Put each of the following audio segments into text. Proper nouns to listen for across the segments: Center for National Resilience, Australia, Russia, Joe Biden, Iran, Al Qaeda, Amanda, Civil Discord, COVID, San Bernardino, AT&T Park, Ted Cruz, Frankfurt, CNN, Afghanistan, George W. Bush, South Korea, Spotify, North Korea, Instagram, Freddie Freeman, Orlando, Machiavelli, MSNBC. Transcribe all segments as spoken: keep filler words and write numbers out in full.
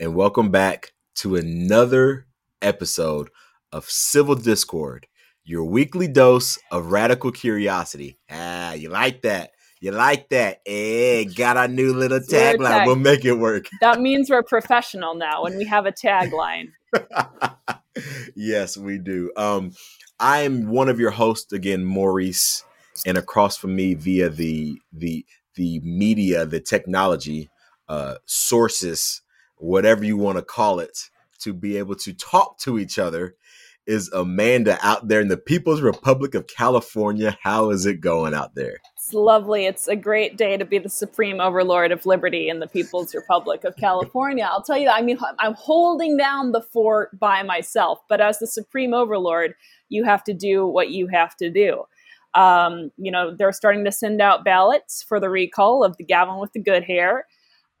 and welcome back to another episode of Civil Discord, your weekly dose of radical curiosity. Ah, you like that? You like that? Eh, got our new little tagline. We'll make it work. That means we're professional now when we have a tagline. Yes, we do. Um, I am one of your hosts again, Maurice, and across from me via the the the media, the technology uh, sources, whatever you want to call it, to be able to talk to each other is Amanda out there in the People's Republic of California. How is it going out there? It's lovely. It's a great day to be the supreme overlord of liberty in the People's Republic of California. I'll tell you that. I mean, I'm holding down the fort by myself, but as the supreme overlord, you have to do what you have to do. Um, you know, they're starting to send out ballots for the recall of the Gavin with the good hair.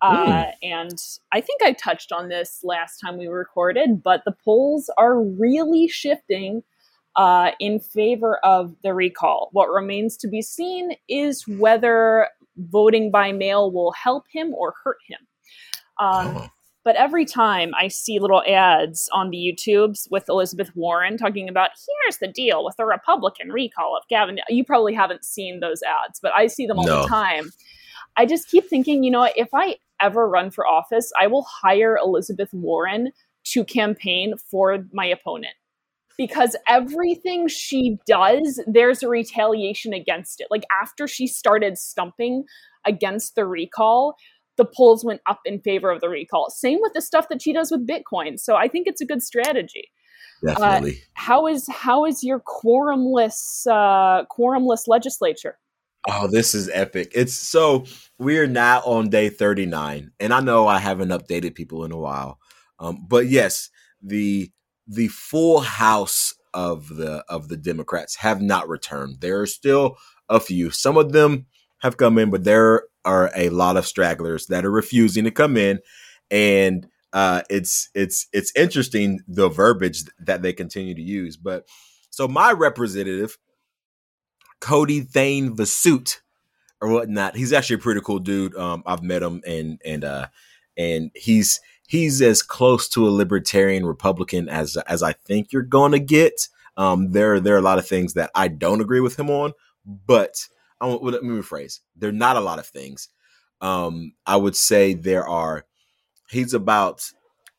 Uh, mm. And I think I touched on this last time we recorded, but the polls are really shifting uh, in favor of the recall. What remains to be seen is whether voting by mail will help him or hurt him. Um, oh. But every time I see little ads on the YouTubes with Elizabeth Warren talking about, here's the deal with the Republican recall of Gavin. You probably haven't seen those ads, but I see them all no. the time. I just keep thinking, you know, if I ever run for office, I will hire Elizabeth Warren to campaign for my opponent, because everything she does, there's a retaliation against it. Like after she started stumping against the recall, the polls went up in favor of the recall. Same with the stuff that she does with Bitcoin. So I think it's a good strategy. Definitely. Uh, how is how is your quorumless uh, quorumless legislature? Oh, this is epic. It's so we are now on day thirty-nine, and I know I haven't updated people in a while. Um, but yes, the the full house of the of the Democrats have not returned. There are still a few. Some of them have come in, but there are a lot of stragglers that are refusing to come in. And uh, it's it's it's interesting, the verbiage that they continue to use. But so my representative, Cody Thane Vasut or whatnot. He's actually a pretty cool dude. Um, I've met him, and and uh, and he's he's as close to a libertarian Republican as as I think you're going to get. Um, there there are a lot of things that I don't agree with him on, but I won't, let me rephrase. There are not a lot of things. Um, I would say there are. He's about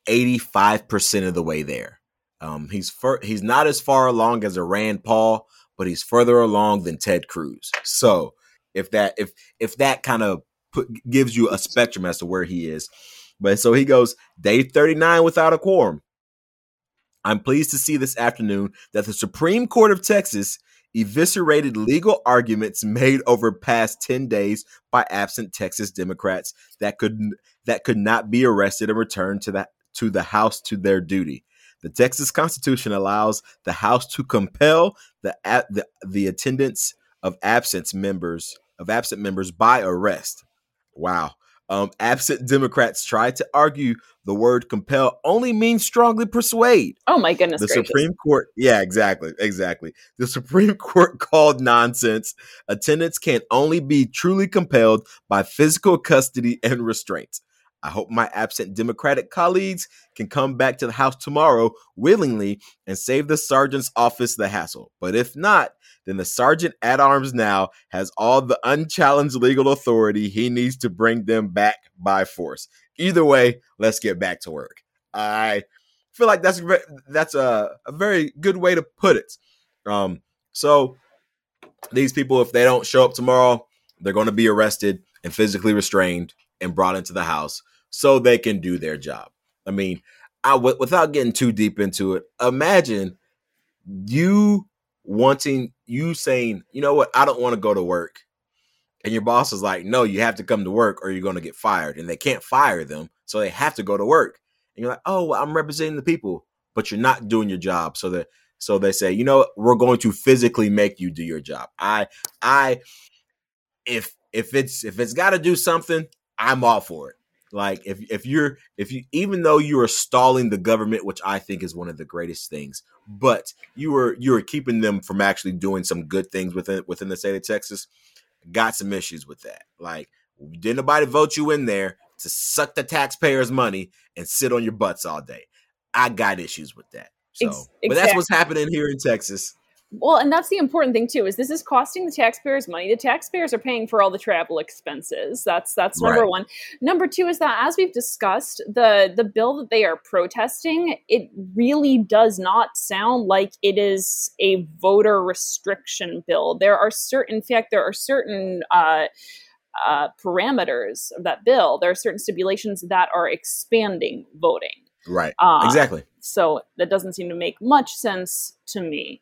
eighty-five percent of the way there. Um, he's fur, he's not as far along as a Rand Paul, but he's further along than Ted Cruz. So if that if if that kind of put, gives you a spectrum as to where he is. But so he goes day thirty-nine without a quorum. I'm pleased to see this afternoon that the Supreme Court of Texas eviscerated legal arguments made over past ten days by absent Texas Democrats that could that could not be arrested and returned to the, to the House to their duty. The Texas Constitution allows the House to compel the, the the attendance of absence members of absent members by arrest. Wow. Um, absent Democrats try to argue the word compel only means strongly persuade. Oh, my goodness. The gracious. Supreme Court. Yeah, exactly. Exactly. The Supreme Court called nonsense. Attendance can only be truly compelled by physical custody and restraint. I hope my absent Democratic colleagues can come back to the House tomorrow willingly and save the sergeant's office the hassle. But if not, then the sergeant at arms now has all the unchallenged legal authority he needs to bring them back by force. Either way, let's get back to work. I feel like that's a, that's a, a very good way to put it. Um, so these people, if they don't show up tomorrow, they're going to be arrested and physically restrained and brought into the House, so they can do their job. I mean, I w- without getting too deep into it, imagine you wanting, you saying, you know what, I don't want to go to work. And your boss is like, no, you have to come to work or you're going to get fired. And they can't fire them, so they have to go to work. And you're like, oh, well, I'm representing the people, but you're not doing your job. So that, so they say, you know what, we're going to physically make you do your job. I, I, if, if it's, if it's got to do something, I'm all for it. Like if if you're if you even though you are stalling the government, which I think is one of the greatest things, but you were you were keeping them from actually doing some good things within within the state of Texas. Got some issues with that. Like, didn't nobody vote you in there to suck the taxpayers' money and sit on your butts all day. I got issues with that. So, exactly. But that's what's happening here in Texas. Well, and that's the important thing too, is this is costing the taxpayers money. The taxpayers are paying for all the travel expenses. That's that's number right. one. Number two is that, as we've discussed, the the bill that they are protesting, it really does not sound like it is a voter restriction bill. There are certain, in fact, there are certain uh, uh, parameters of that bill. There are certain stipulations that are expanding voting. Right. Uh, exactly. So that doesn't seem to make much sense to me.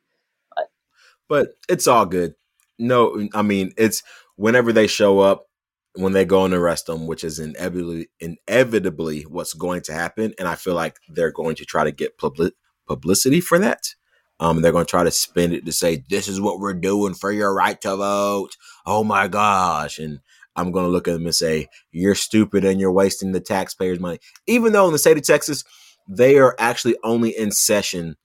But it's all good. No, I mean, it's whenever they show up, when they go and arrest them, which is inevitably, inevitably what's going to happen. And I feel like they're going to try to get public publicity for that. Um, they're going to try to spin it to say, this is what we're doing for your right to vote. Oh, my gosh. And I'm going to look at them and say, you're stupid and you're wasting the taxpayers' money, even though in the state of Texas, they are actually only in session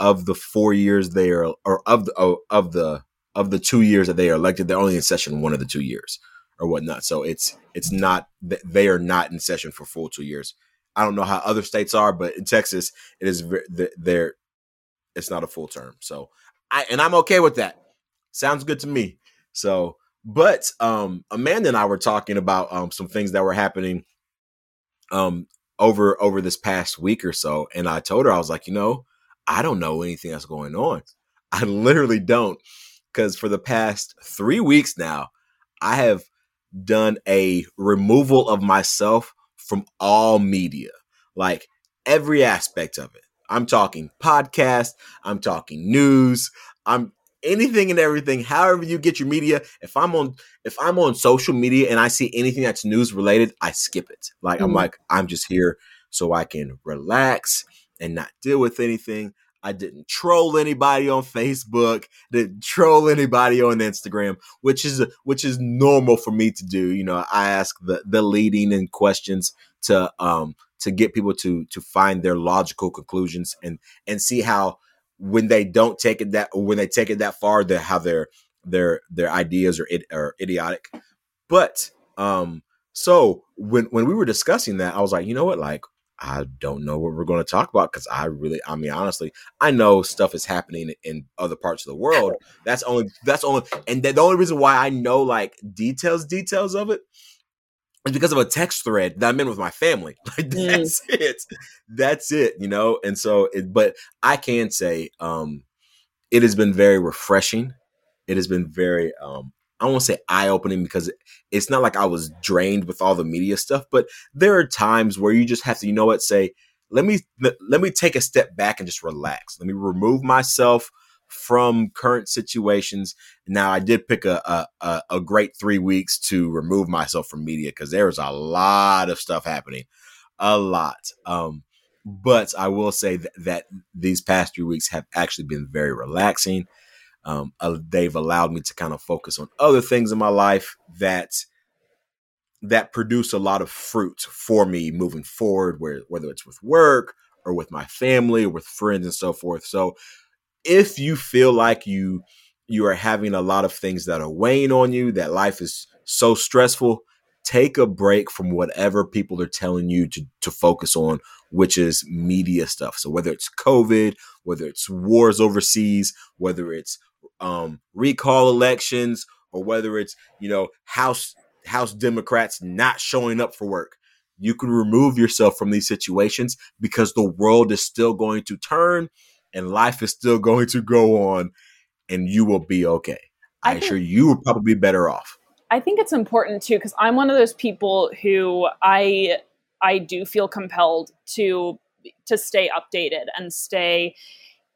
of the four years they are, or of the of the of the two years that they are elected, they're only in session one of the two years or whatnot. So it's it's not they are not in session for full two years. I don't know how other states are, but in Texas, it is they're it's not a full term. So I and I'm okay with that. Sounds good to me. So, but um, Amanda and I were talking about um, some things that were happening um, over over this past week or so, and I told her, I was like, you know, I don't know anything that's going on. I literally don't, because for the past three weeks now, I have done a removal of myself from all media, like every aspect of it. I'm talking podcast. I'm talking news. I'm anything and everything. However you get your media. If I'm on, if I'm on social media and I see anything that's news related, I skip it. Like mm-hmm. I'm like, I'm just here so I can relax and not deal with anything. I didn't troll anybody on Facebook, didn't troll anybody on Instagram, which is which is normal for me to do. You know, I ask the the leading in questions to um to get people to to find their logical conclusions and and see how when they don't take it that or when they take it that far, the how their their their ideas are id, are idiotic. But um, so when when we were discussing that, I was like, you know what, like, I don't know what we're going to talk about because I really, I mean, honestly, I know stuff is happening in other parts of the world. That's only, that's only, and the only reason why I know like details, details of it is because of a text thread that I'm in with my family. Like that's mm. it. That's it, you know? And so, it, but I can say um, it has been very refreshing. It has been very, um, I won't say eye-opening because it's not like I was drained with all the media stuff, but there are times where you just have to, you know what, say, let me, let me take a step back and just relax. Let me remove myself from current situations. Now I did pick a, a, a great three weeks to remove myself from media because there was a lot of stuff happening, a lot. Um, but I will say that, that these past few weeks have actually been very relaxing. Um, uh, they've allowed me to kind of focus on other things in my life that that produce a lot of fruit for me moving forward, where, whether it's with work or with my family, or with friends and so forth. So if you feel like you you are having a lot of things that are weighing on you, that life is so stressful, take a break from whatever people are telling you to, to focus on, which is media stuff. So whether it's COVID, whether it's wars overseas, whether it's Um, recall elections, or whether it's, you know, House House Democrats not showing up for work. You can remove yourself from these situations because the world is still going to turn and life is still going to go on and you will be okay. I'm sure you will probably be better off. I think it's important too, because I'm one of those people who I I do feel compelled to to stay updated and stay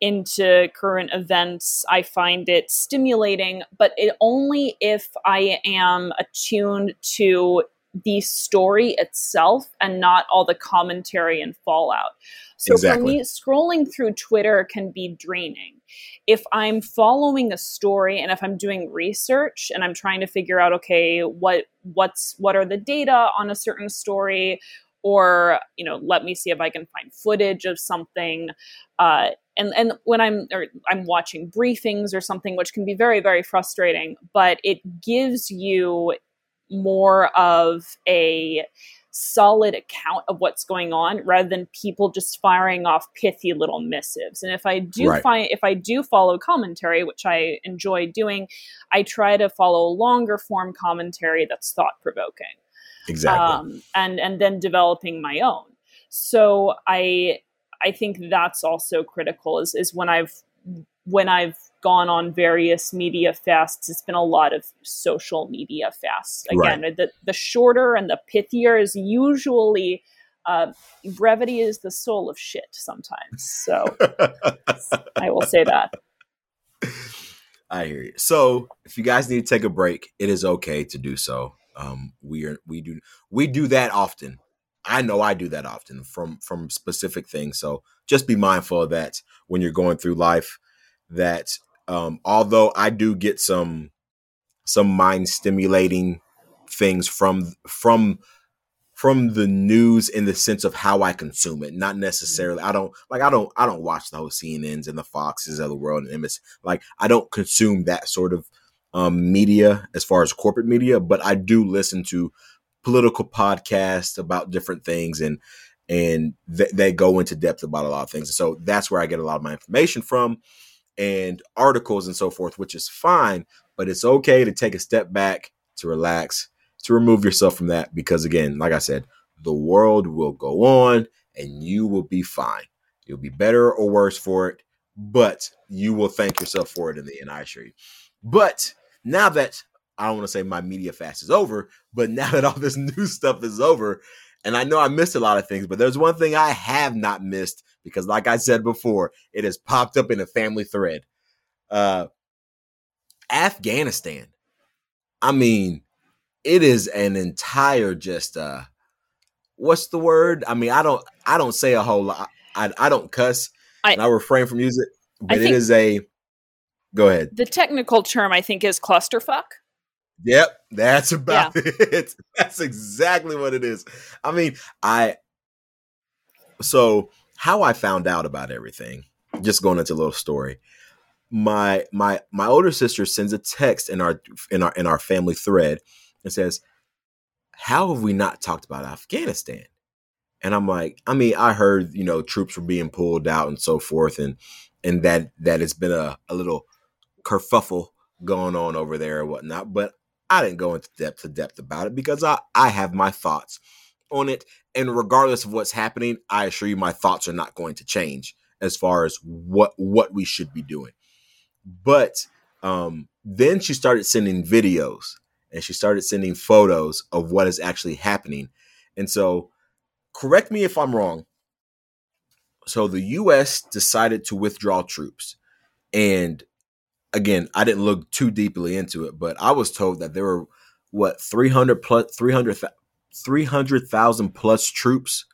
into current events. I find it stimulating, but it only if I am attuned to the story itself and not all the commentary and fallout. So exactly. For me, scrolling through Twitter can be draining. If I'm following a story and if I'm doing research and I'm trying to figure out, okay, what what's what are the data on a certain story, or, you know, let me see if I can find footage of something. Uh, and, and when I'm or I'm watching briefings or something, which can be very, very frustrating, but it gives you more of a solid account of what's going on rather than people just firing off pithy little missives. And if I do right. find, if I do follow commentary, which I enjoy doing, I try to follow longer form commentary that's thought provoking. Exactly. Um, and, and then developing my own. So I, I think that's also critical is, is when I've, when I've gone on various media fasts, it's been a lot of social media fasts. Again, right. the, the shorter and the pithier is usually, uh, brevity is the soul of shit sometimes. So I will say that. I hear you. So if you guys need to take a break, it is okay to do so. Um, we are, we do, we do that often. I know I do that often from, from specific things. So just be mindful of that when you're going through life, that, um, although I do get some, some mind stimulating things from, from, from the news in the sense of how I consume it, not necessarily. I don't like, I don't, I don't watch the whole C N Ns and the Foxes of the world and M S N B C. Like I don't consume that sort of um, media as far as corporate media, but I do listen to political podcasts about different things, and and th- they go into depth about a lot of things. So that's where I get a lot of my information from, and articles and so forth, which is fine, but it's okay to take a step back, to relax, to remove yourself from that. Because again, like I said, the world will go on and you will be fine. You'll be better or worse for it, but you will thank yourself for it in the end, I assure you. But now that I don't want to say my media fast is over, but now that all this new stuff is over, and I know I missed a lot of things, but there's one thing I have not missed because, like I said before, it has popped up in a family thread. Uh, Afghanistan. I mean, it is an entire just uh, what's the word? I mean, I don't, I don't say a whole lot. I, I don't cuss. I, and I refrain from using it, but it is a. Go ahead. The technical term I think is clusterfuck. Yep, that's about yeah. it. That's exactly what it is. I mean, I, so how I found out about everything, just going into a little story. My, my, my older sister sends a text in our, in our, in our family thread and says, how have we not talked about Afghanistan? And I'm like, I mean, I heard, you know, troops were being pulled out and so forth. And, and that, that it's been a, a little kerfuffle going on over there and whatnot, but I didn't go into depth to depth about it because I, I have my thoughts on it. And regardless of what's happening, I assure you my thoughts are not going to change as far as what, what we should be doing. But um, then she started sending videos and she started sending photos of what is actually happening. And so correct me if I'm wrong. So the U S decided to withdraw troops, and again, I didn't look too deeply into it, but I was told that there were what three hundred plus three hundred, three hundred thousand plus troops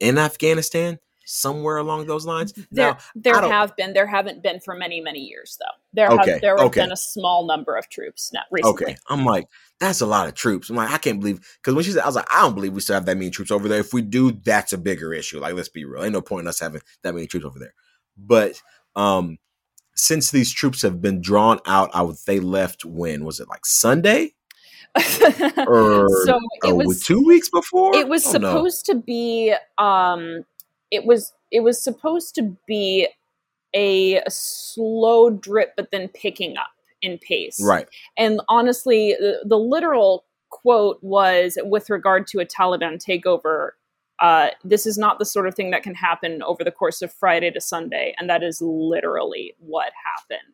in Afghanistan, somewhere along those lines. There, now, there have been, there haven't been for many, many years though. There okay, have, there have okay. been a small number of troops not recently. Okay, I'm like, that's a lot of troops. I'm like, I can't believe, because when she said, I was like, I don't believe we still have that many troops over there. If we do, that's a bigger issue. Like, let's be real. Ain't no point in us having that many troops over there. But, um, since these troops have been drawn out, I would they left when was it like Sunday? or so it was, two weeks before? It was supposed know. to be um it was it was supposed to be a, a slow drip but then picking up in pace. Right. And honestly, the, the literal quote was with regard to a Taliban takeover. Uh, this is not the sort of thing that can happen over the course of Friday to Sunday. And that is literally what happened.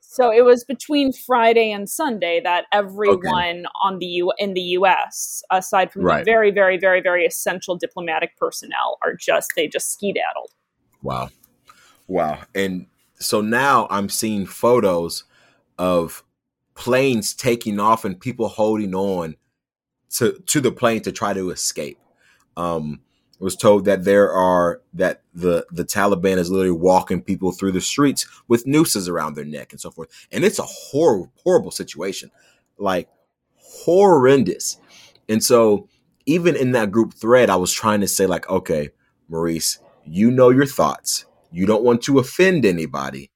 So it was between Friday and Sunday that everyone okay. on the U- in the U S, aside from right. the very, very, very, very essential diplomatic personnel, are just, they just skedaddled. Wow. Wow. And so now I'm seeing photos of planes taking off and people holding on to, to the plane to try to escape. Um, was told that there are that the the Taliban is literally walking people through the streets with nooses around their neck and so forth. And it's a horrible, horrible situation, like horrendous. And so even in that group thread, I was trying to say, like, OK, Maurice, you know your thoughts. You don't want to offend anybody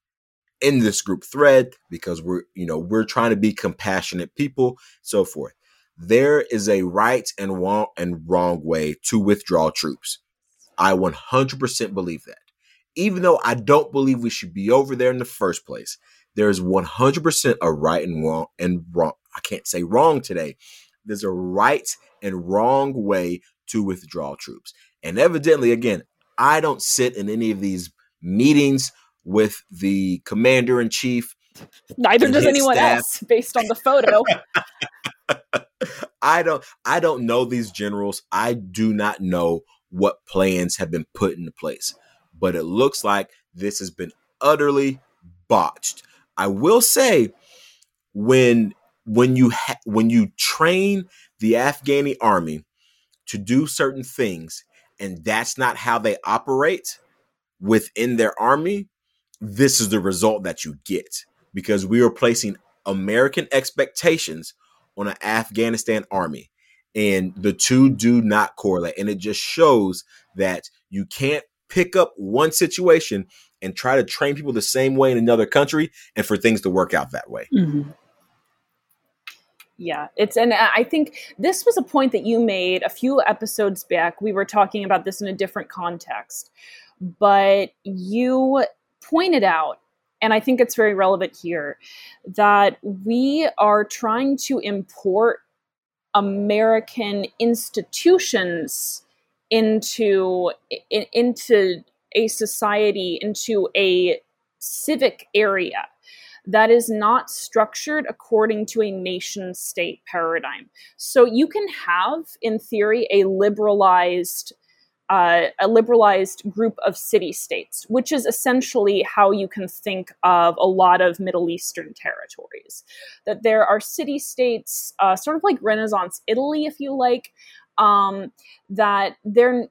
in this group thread because we're, you know, we're trying to be compassionate people, so forth. There is a right and wrong and wrong way to withdraw troops. I one hundred percent believe that. Even though I don't believe we should be over there in the first place, there is one hundred percent a right and wrong and wrong. I can't say wrong today. There's a right and wrong way to withdraw troops. And evidently, again, I don't sit in any of these meetings with the commander in chief. Neither does anyone staff. else based on the photo. I don't, I don't know these generals. I do not know what plans have been put into place, but it looks like this has been utterly botched. I will say when, when you, ha- when you train the Afghani army to do certain things, and that's not how they operate within their army, this is the result that you get, because we are placing American expectations on an Afghanistan army, and the two do not correlate. And it just shows that you can't pick up one situation and try to train people the same way in another country and for things to work out that way. Mm-hmm. Yeah, it's, and I think this was a point that you made a few episodes back. We were talking about this in a different context, but you pointed out, and I think it's very relevant here, that we are trying to import American institutions into, in, into a society, into a civic area that is not structured according to a nation state paradigm. So you can have, in theory, a liberalized, uh, a liberalized group of city states, which is essentially how you can think of a lot of Middle Eastern territories. That there are city states, uh, sort of like Renaissance Italy, if you like, um, that there,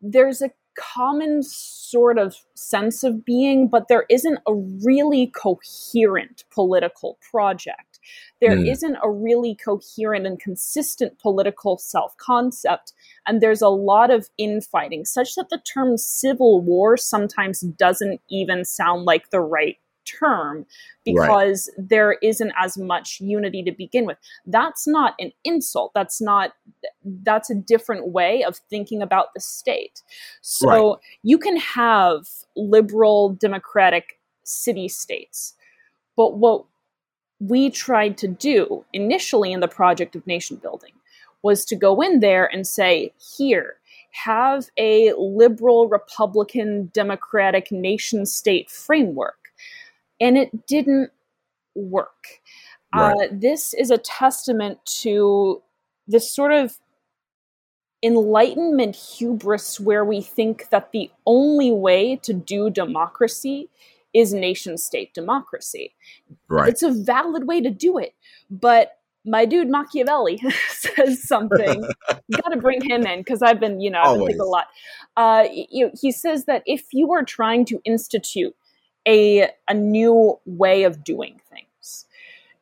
there's a common sort of sense of being, but there isn't a really coherent political project. There mm. isn't a really coherent and consistent political self-concept. And there's a lot of infighting, such that the term civil war sometimes doesn't even sound like the right term, because right. there isn't as much unity to begin with. That's not an insult. That's not, that's a different way of thinking about the state. So right. you can have liberal democratic city states, but what we tried to do initially in the project of nation building was to go in there and say, here, have a liberal Republican democratic nation state framework. And it didn't work. Right. Uh, this is a testament to this sort of enlightenment hubris where we think that the only way to do democracy is nation-state democracy. Right. It's a valid way to do it. But my dude Machiavelli says something. You got to bring him in because I've been, you know, I've been thinking a lot. Uh, you, he says that if you are trying to institute A, a new way of doing things,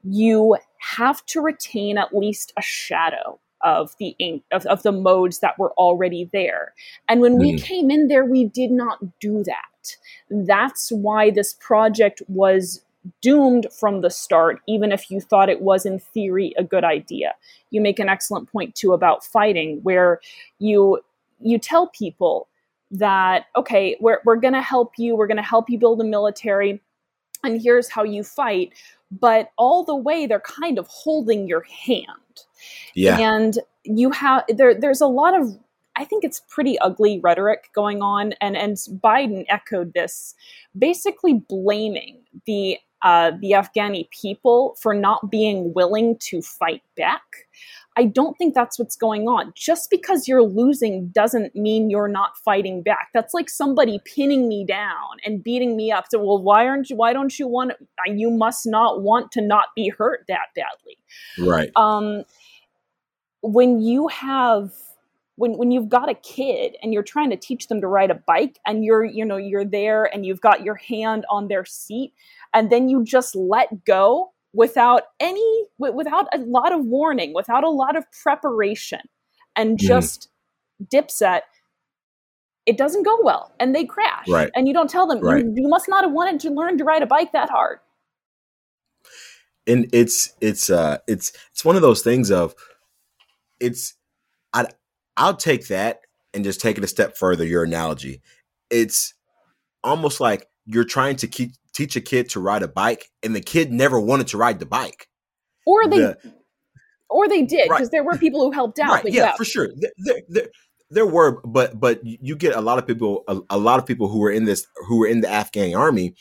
you have to retain at least a shadow of the ink, of, of the modes that were already there. And when mm. we came in there, we did not do that. That's why this project was doomed from the start, even if you thought it was in theory a good idea. You make an excellent point too about fighting, where you you tell people that, okay, we're we're going to help you. We're going to help you build a military. And here's how you fight. But all the way, they're kind of holding your hand. Yeah. And you have, there, there's a lot of, I think it's pretty ugly rhetoric going on. And, and Biden echoed this, basically blaming the, uh, the Afghani people for not being willing to fight back. I don't think that's what's going on. Just because you're losing doesn't mean you're not fighting back. That's like somebody pinning me down and beating me up. So, well, why aren't you, why don't you want, you must not want to not be hurt that badly. Right. Um, when you have, when, when you've got a kid and you're trying to teach them to ride a bike and you're, you know, you're there and you've got your hand on their seat and then you just let go without any, without a lot of warning, without a lot of preparation, and just mm. dips at, it doesn't go well and they crash. Right. And you don't tell them, right. you, you must not have wanted to learn to ride a bike that hard. And it's, it's, uh, it's, it's one of those things of it's I I'll take that and just take it a step further. Your analogy, it's almost like you're trying to keep, teach a kid to ride a bike, and the kid never wanted to ride the bike, or they, the, or they did because right. there were people who helped out. Right. But yeah, yeah, for sure, there, there, there, there were, but but you get a lot of people, a, a lot of people who were in this, who were in the Afghan army,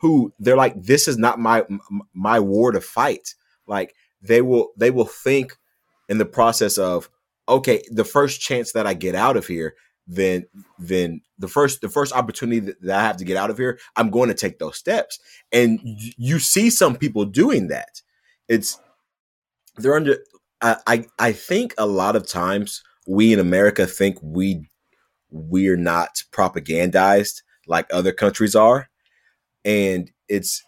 who they're like, this is not my my war to fight. Like they will, they will think in the process of, okay, the first chance that I get out of here, then then the first the first opportunity that, that I have to get out of here, I'm going to take those steps. And y- you see some people doing that. It's they're under. I, I I think a lot of times we in America think we we're not propagandized like other countries are, and it's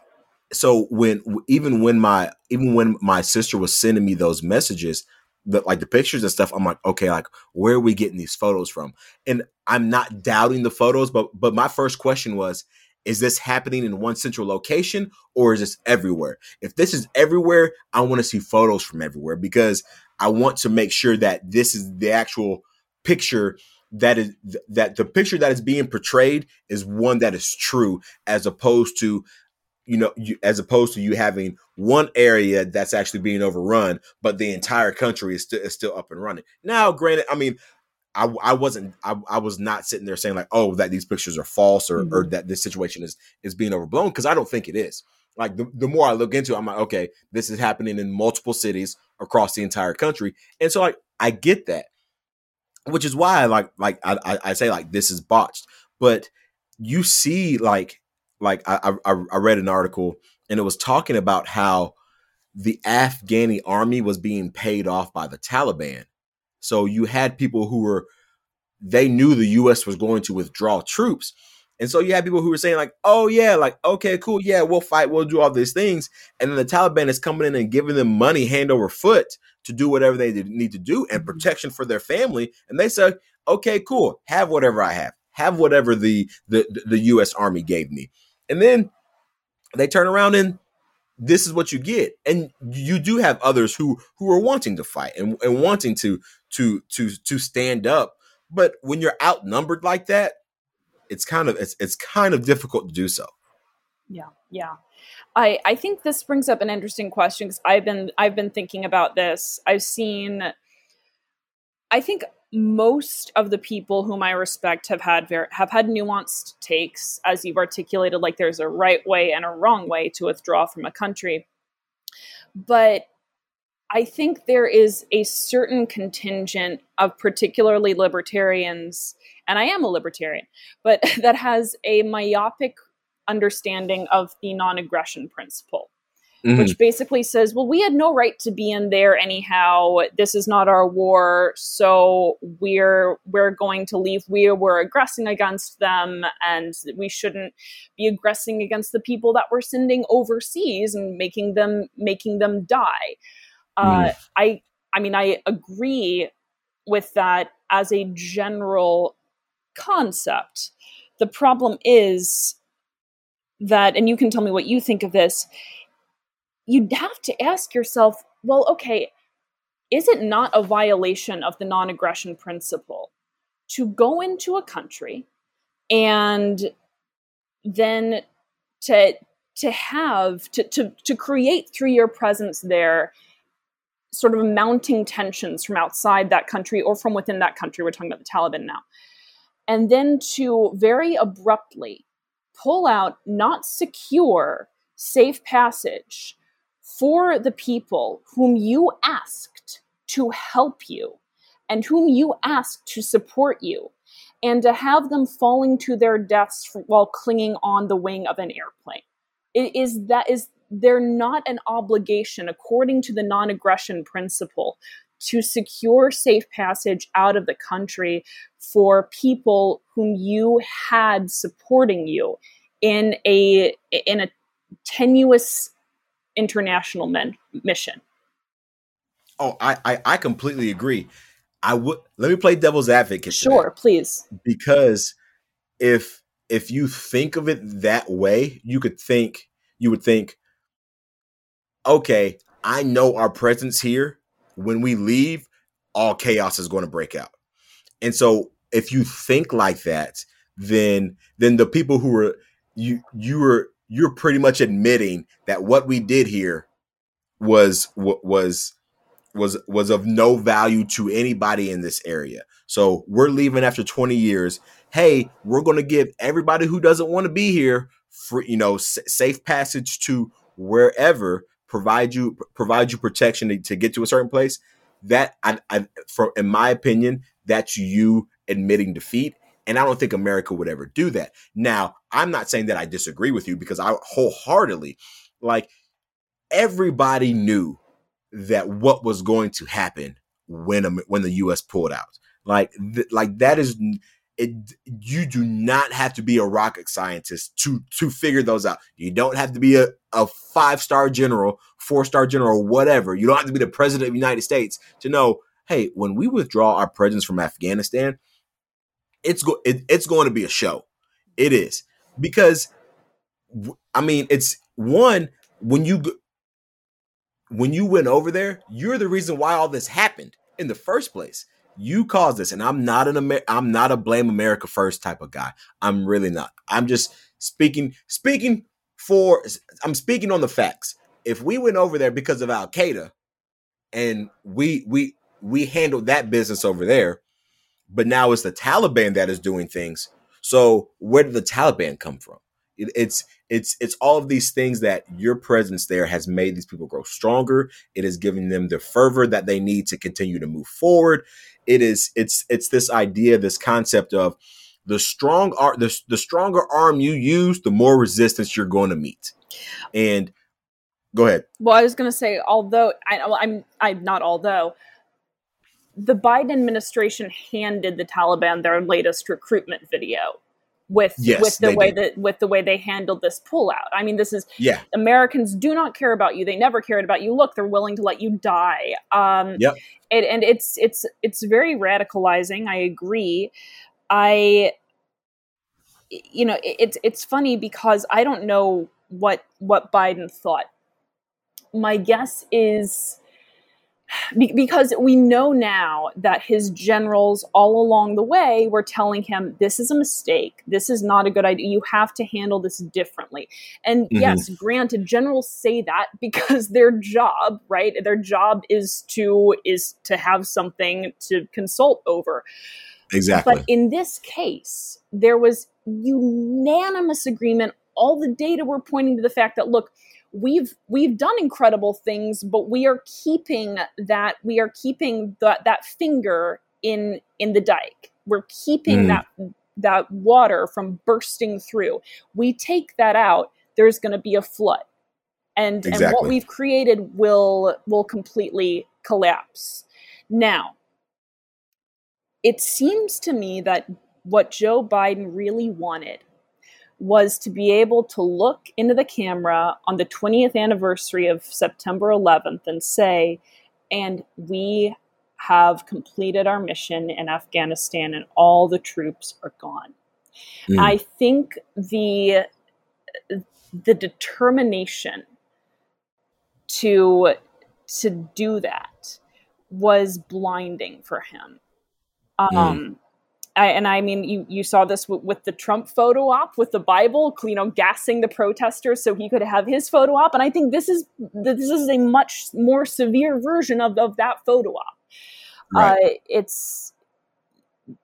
so when even when my even when my sister was sending me those messages. The, like the pictures and stuff, I'm like, okay, like where are we getting these photos from? And I'm not doubting the photos, but but my first question was, is this happening in one central location or is this everywhere? If this is everywhere, I want to see photos from everywhere because I want to make sure that this is the actual picture that is that the picture that is being portrayed is one that is true, as opposed to you know, you, as opposed to you having one area that's actually being overrun, but the entire country is, st- is still up and running. Now, granted, I mean, I, I wasn't, I, I was not sitting there saying like, oh, that these pictures are false or, mm-hmm. or that this situation is is being overblown, because I don't think it is. Like the, the more I look into it, I'm like, okay, this is happening in multiple cities across the entire country, and so like I get that, which is why I like like I, I, I say like this is botched, but you see like. Like I, I I read an article and it was talking about how the Afghani army was being paid off by the Taliban. So you had people who were, they knew the U S was going to withdraw troops. And so you had people who were saying like, oh yeah, like, okay, cool. Yeah, we'll fight. We'll do all these things. And then the Taliban is coming in and giving them money hand over foot to do whatever they need to do and protection for their family. And they said, okay, cool. Have whatever I have. Have whatever the the, the U S Army gave me. And then they turn around and this is what you get. And you do have others who who are wanting to fight and, and wanting to to to to stand up. But when you're outnumbered like that, it's kind of it's it's kind of difficult to do so. Yeah, yeah. I, I think this brings up an interesting question because I've been I've been thinking about this. I've seen I think most of the people whom I respect have had ver- have had nuanced takes, as you've articulated, like there's a right way and a wrong way to withdraw from a country. But I think there is a certain contingent of particularly libertarians, and I am a libertarian, but that has a myopic understanding of the non-aggression principle. Mm-hmm. Which basically says, well, we had no right to be in there anyhow. This is not our war, so we're we're going to leave. We were aggressing against them, and we shouldn't be aggressing against the people that we're sending overseas and making them making them die. Mm. Uh, I I mean, I agree with that as a general concept. The problem is that, and you can tell me what you think of this. You'd have to ask yourself, well, okay, is it not a violation of the non-aggression principle to go into a country and then to to have to to, to create through your presence there sort of mounting tensions from outside that country or from within that country? We're talking about the Taliban now, and then to very abruptly pull out, not secure, safe passage for the people whom you asked to help you and whom you asked to support you, and to have them falling to their deaths while clinging on the wing of an airplane. It is that is there not an obligation, according to the non-aggression principle, to secure safe passage out of the country for people whom you had supporting you in a in a tenuous international men- mission. Oh, I, I I completely agree. I would let me play devil's advocate. Sure, please. Because if if you think of it that way, you could think you would think, okay, I know our presence here. When we leave, all chaos is going to break out. And so if you think like that, then then the people who are you you were you're pretty much admitting that what we did here was was was was of no value to anybody in this area. So we're leaving after twenty years. Hey, we're going to give everybody who doesn't want to be here for, you know, s- safe passage to wherever, provide you provide you protection to, to get to a certain place. That I, I for in my opinion, that's you admitting defeat. And I don't think America would ever do that. Now, I'm not saying that I disagree with you, because I wholeheartedly, like, everybody knew that what was going to happen when when the U S pulled out. Like, th- like that is it. You do not have to be a rocket scientist to to figure those out. You don't have to be a, a five star general, four star general, whatever. You don't have to be the president of the United States to know, hey, when we withdraw our presence from Afghanistan, it's go it, it's going to be a show. It is, because I mean, it's one when you. When you went over there, you're the reason why all this happened in the first place. You caused this. And I'm not an Amer- I'm not a blame America first type of guy. I'm really not. I'm just speaking, speaking for, I'm speaking on the facts. If we went over there because of Al Qaeda and we, we, we handled that business over there, but now it's the Taliban that is doing things. So where did the Taliban come from? It's it's it's all of these things that your presence there has made these people grow stronger. It is giving them the fervor that they need to continue to move forward. It is it's it's this idea, this concept of the strong ar- the, the stronger arm you use, the more resistance you're going to meet. And go ahead. Well, I was going to say, although I, I'm I'm not although the Biden administration handed the Taliban their latest recruitment video. With yes, with the way did. that with the way they handled this pullout, I mean, this is yeah. Americans do not care about you. They never cared about you. Look, they're willing to let you die. Um, yep. It, and it's it's it's very radicalizing. I agree. I, you know, it, it's it's funny because I don't know what what Biden thought. My guess is be, because we know now that his generals all along the way were telling him, this is a mistake. This is not a good idea. You have to handle this differently. And mm-hmm. yes, granted, generals say that because their job, right? Their job is to, is to have something to consult over. Exactly. But in this case, there was unanimous agreement. All the data were pointing to the fact that, look, We've we've done incredible things, but we are keeping that we are keeping that that finger in in the dike. We're keeping mm. that that water from bursting through. We take that out, there's going to be a flood, and exactly. and what we've created will will completely collapse. Now, it seems to me that what Joe Biden really wanted was to be able to look into the camera on the twentieth anniversary of September eleventh and say, and we have completed our mission in Afghanistan and all the troops are gone. Mm. I think the, the determination to, to do that was blinding for him. Um, mm. I, and I mean, you, you saw this w- with the Trump photo op with the Bible, you know, gassing the protesters so he could have his photo op. And I think this is this is a much more severe version of, of that photo op. Right. Uh, it's,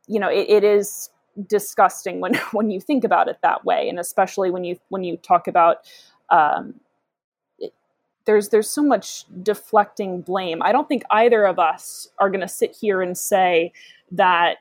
you know, it, it is disgusting when, when you think about it that way, and especially when you when you talk about. Um, There's there's so much deflecting blame. I don't think either of us are going to sit here and say that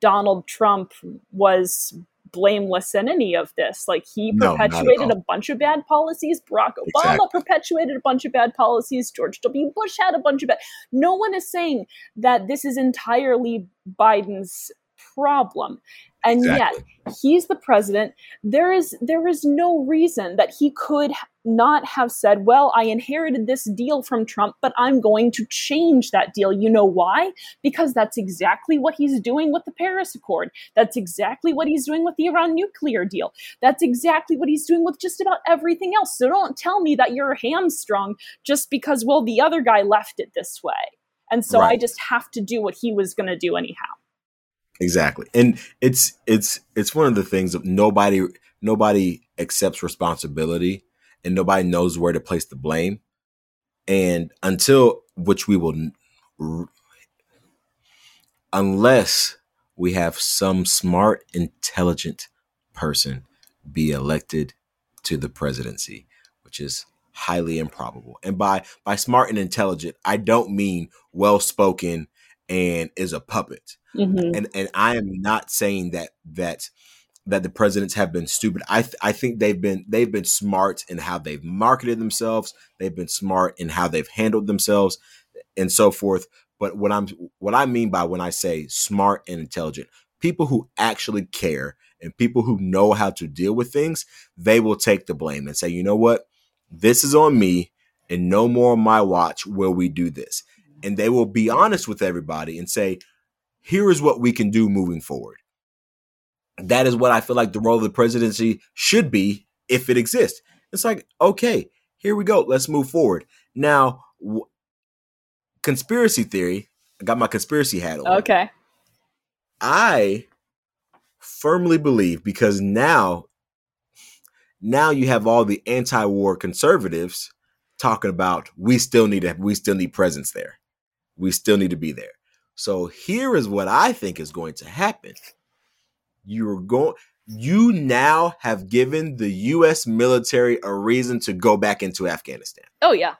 Donald Trump was blameless in any of this. Like, he perpetuated no, a bunch of bad policies. Barack Obama exactly. perpetuated a bunch of bad policies. George W. Bush had a bunch of bad. No one is saying that this is entirely Biden's problem. And exactly. yet he's the president. There is, there is no reason that he could not have said, well, I inherited this deal from Trump, but I'm going to change that deal. You know why? Because that's exactly what he's doing with the Paris Accord. That's exactly what he's doing with the Iran nuclear deal. That's exactly what he's doing with just about everything else. So don't tell me that you're hamstrung just because, well, the other guy left it this way. And so right. I just have to do what he was going to do anyhow. Exactly. And it's it's it's one of the things that nobody nobody accepts responsibility, and nobody knows where to place the blame. And until which we will unless we have some smart, intelligent person be elected to the presidency, which is highly improbable. And by by smart and intelligent, I don't mean well-spoken and is a puppet. Mm-hmm. And and I am not saying that that that the presidents have been stupid. I th- I think they've been they've been smart in how they've marketed themselves. They've been smart in how they've handled themselves, and so forth. But what I'm what I mean by when I say smart and intelligent, people who actually care and people who know how to deal with things, they will take the blame and say, you know what, this is on me, and no more on my watch will we do this. And they will be honest with everybody and say, here is what we can do moving forward. That is what I feel like the role of the presidency should be if it exists. It's like, okay, here we go. Let's move forward. Now, w- conspiracy theory. I got my conspiracy hat on. Okay. I firmly believe, because now, now you have all the anti-war conservatives talking about we still need to, we still need presence there. We still need to be there. So here is what I think is going to happen. You're going. You now have given the U S military a reason to go back into Afghanistan. Oh yeah.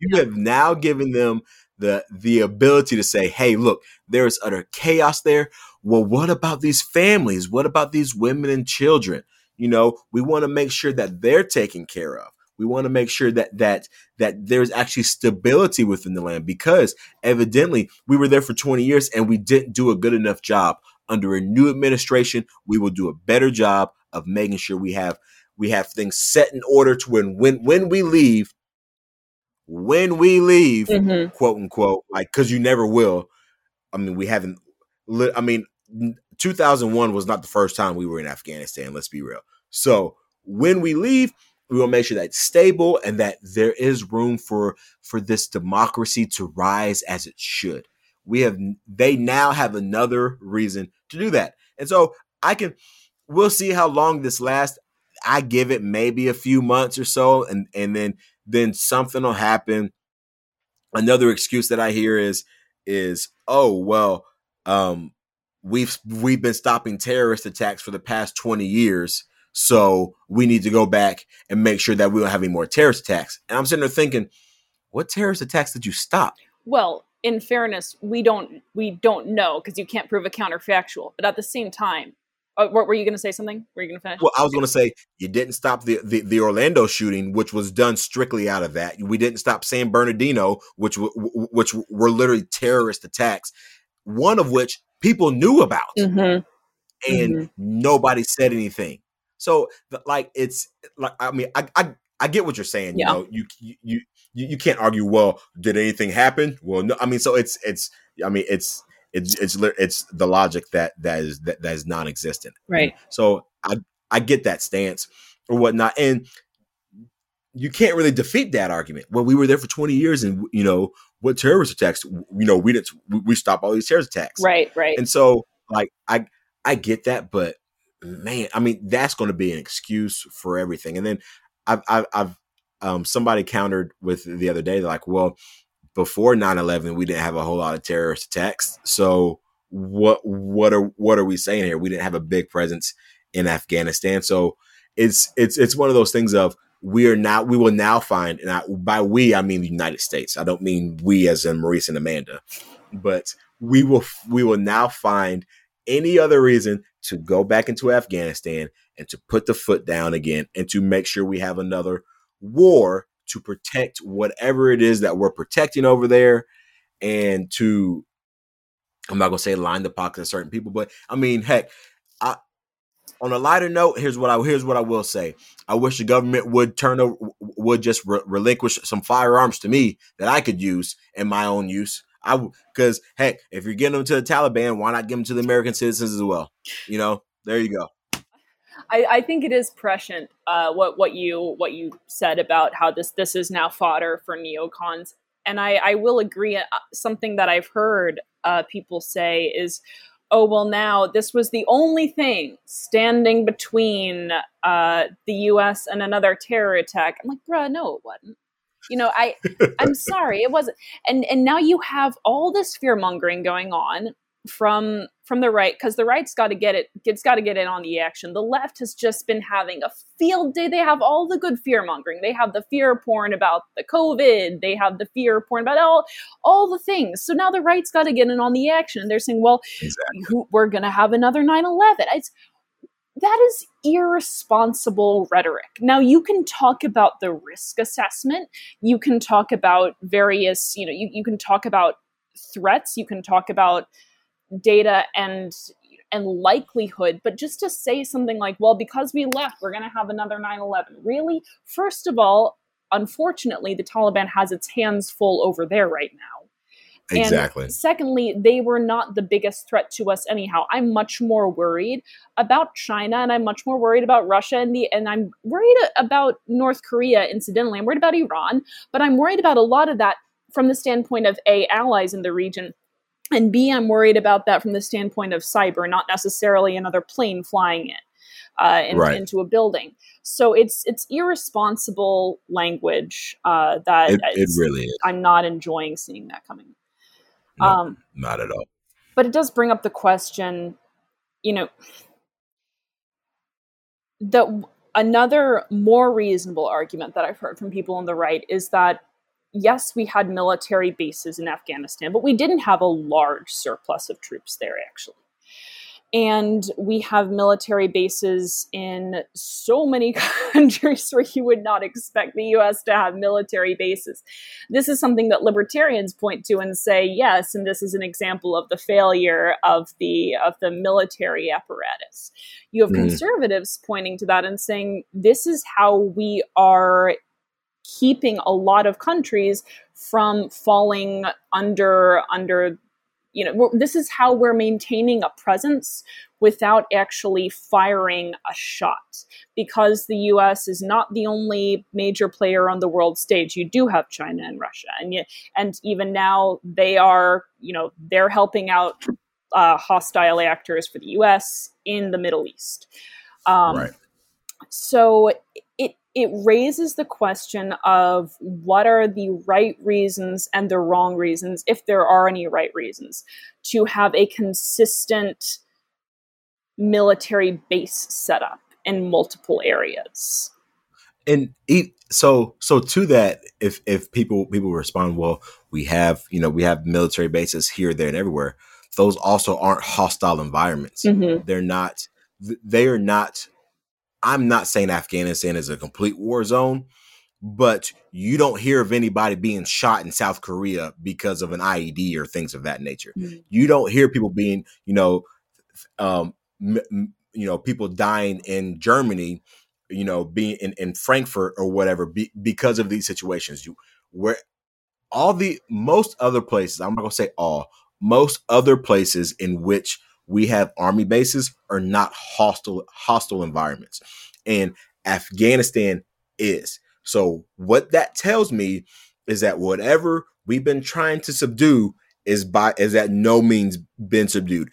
You yeah. have now given them the the ability to say, "Hey, look, there is utter chaos there. Well, what about these families? What about these women and children? You know, we want to make sure that they're taken care of. We want to make sure that that that there's actually stability within the land, because evidently we were there for twenty years and we didn't do a good enough job. Under a new administration, we will do a better job of making sure we have we have things set in order to when when when we leave, when we leave, mm-hmm. quote unquote, like, because you never will. I mean, we haven't. I mean, two thousand one was not the first time we were in Afghanistan. Let's be real. So when we leave, we will make sure that it's stable and that there is room for for this democracy to rise as it should. We have, they now have another reason to do that. And so I can, we'll see how long this lasts. I give it maybe a few months or so. And, and then, then something will happen. Another excuse that I hear is, is, oh, well, um, we've, we've been stopping terrorist attacks for the past twenty years. So we need to go back and make sure that we don't have any more terrorist attacks. And I'm sitting there thinking, what terrorist attacks did you stop? Well, in fairness, we don't we don't know, because you can't prove a counterfactual. But at the same time, uh, what were you going to say? Something? Were you going to finish? Well, I was going to say you didn't stop the, the the Orlando shooting, which was done strictly out of that. We didn't stop San Bernardino, which w- w- which were literally terrorist attacks, one of which people knew about, mm-hmm. and mm-hmm. nobody said anything. So, like, it's like I mean, I I, I get what you're saying. Yeah. You know, you you. you You, you can't argue, well, did anything happen? Well, no. I mean, so it's it's. I mean, it's it's it's it's the logic that that is that, that is non-existent, right? So I I get that stance or whatnot, and you can't really defeat that argument. Well, we were there for twenty years, and you know what terrorist attacks? You know, we didn't we stopped all these terrorist attacks, right? Right. And so, like, I I get that, but man, I mean, that's going to be an excuse for everything. And then I've I've, I've Um, somebody countered with the other day, they're like, well, before nine eleven, we didn't have a whole lot of terrorist attacks. So what, what are, what are we saying here? We didn't have a big presence in Afghanistan. So it's, it's, it's one of those things of, we are now, we will now find, and I, by we, I mean the United States. I don't mean we as in Maurice and Amanda, but we will, we will now find any other reason to go back into Afghanistan and to put the foot down again and to make sure we have another war to protect whatever it is that we're protecting over there, and to, I'm not gonna say line the pockets of certain people, but I mean, heck, I, on a lighter note, here's what I here's what I will say. I wish the government would turn over, would just re- relinquish some firearms to me that I could use in my own use. I because heck, if you're getting them to the Taliban, why not give them to the American citizens as well? You know, there you go. I, I think it is prescient uh, what what you what you said about how this this is now fodder for neocons, And I, I will agree, something that I've heard uh, people say is, oh, well, now this was the only thing standing between uh, the U S and another terror attack. I'm like, bruh, no, it wasn't. You know, I, I'm sorry, it wasn't. And and now you have all this fear-mongering going on from from the right, because the right's got to get it, it's got to get in on the action. The left has just been having a field day. They have all the good fear-mongering. They have the fear porn about the COVID. They have the fear porn about all all the things. So now the right's got to get in on the action. And they're saying, well, exactly. who, we're going to have another nine eleven. It's That is irresponsible rhetoric. Now, you can talk about the risk assessment. You can talk about various, you know, you, you can talk about threats. You can talk about data and and likelihood. But just to say something like, well, because we left, we're going to have another nine eleven. Really? First of all, unfortunately, the Taliban has its hands full over there right now. Exactly. And secondly, they were not the biggest threat to us anyhow. I'm much more worried about China, and I'm much more worried about Russia, and the and I'm worried about North Korea, incidentally. I'm worried about Iran, but I'm worried about a lot of that from the standpoint of A, allies in the region, and B, I'm worried about that from the standpoint of cyber, not necessarily another plane flying in, uh, in right. into a building. So it's it's irresponsible language uh, that it, it really is. I'm not enjoying seeing that coming. No, um, not at all. But it does bring up the question, you know, the another more reasonable argument that I've heard from people on the right is that, yes, we had military bases in Afghanistan, but we didn't have a large surplus of troops there, actually. And we have military bases in so many countries where you would not expect the U S to have military bases. This is something that libertarians point to and say, yes, and this is an example of the failure of the of the military apparatus. You have mm-hmm. conservatives pointing to that and saying, this is how we are keeping a lot of countries from falling under under. You know, this is how we're maintaining a presence without actually firing a shot, because the U S is not the only major player on the world stage. You do have China and Russia, and you, and even now they are, you know, they're helping out uh, hostile actors for the U S in the Middle East. Um, right. So it it raises the question of what are the right reasons and the wrong reasons, if there are any right reasons, to have a consistent military base set up in multiple areas. And so, so to that, if if people people respond, well, we have you know we have military bases here, there, and everywhere. Those also aren't hostile environments. Mm-hmm. They're not. They are not. I'm not saying Afghanistan is a complete war zone, but you don't hear of anybody being shot in South Korea because of an I E D or things of that nature. Mm-hmm. You don't hear people being, you know, um, m- m- you know, people dying in Germany, you know, being in, in Frankfurt or whatever be- because of these situations. You where all the most other places, I'm not going to say all, most other places in which we have army bases are not hostile, hostile environments, and Afghanistan is. So what that tells me is that whatever we've been trying to subdue is by, is at no means been subdued.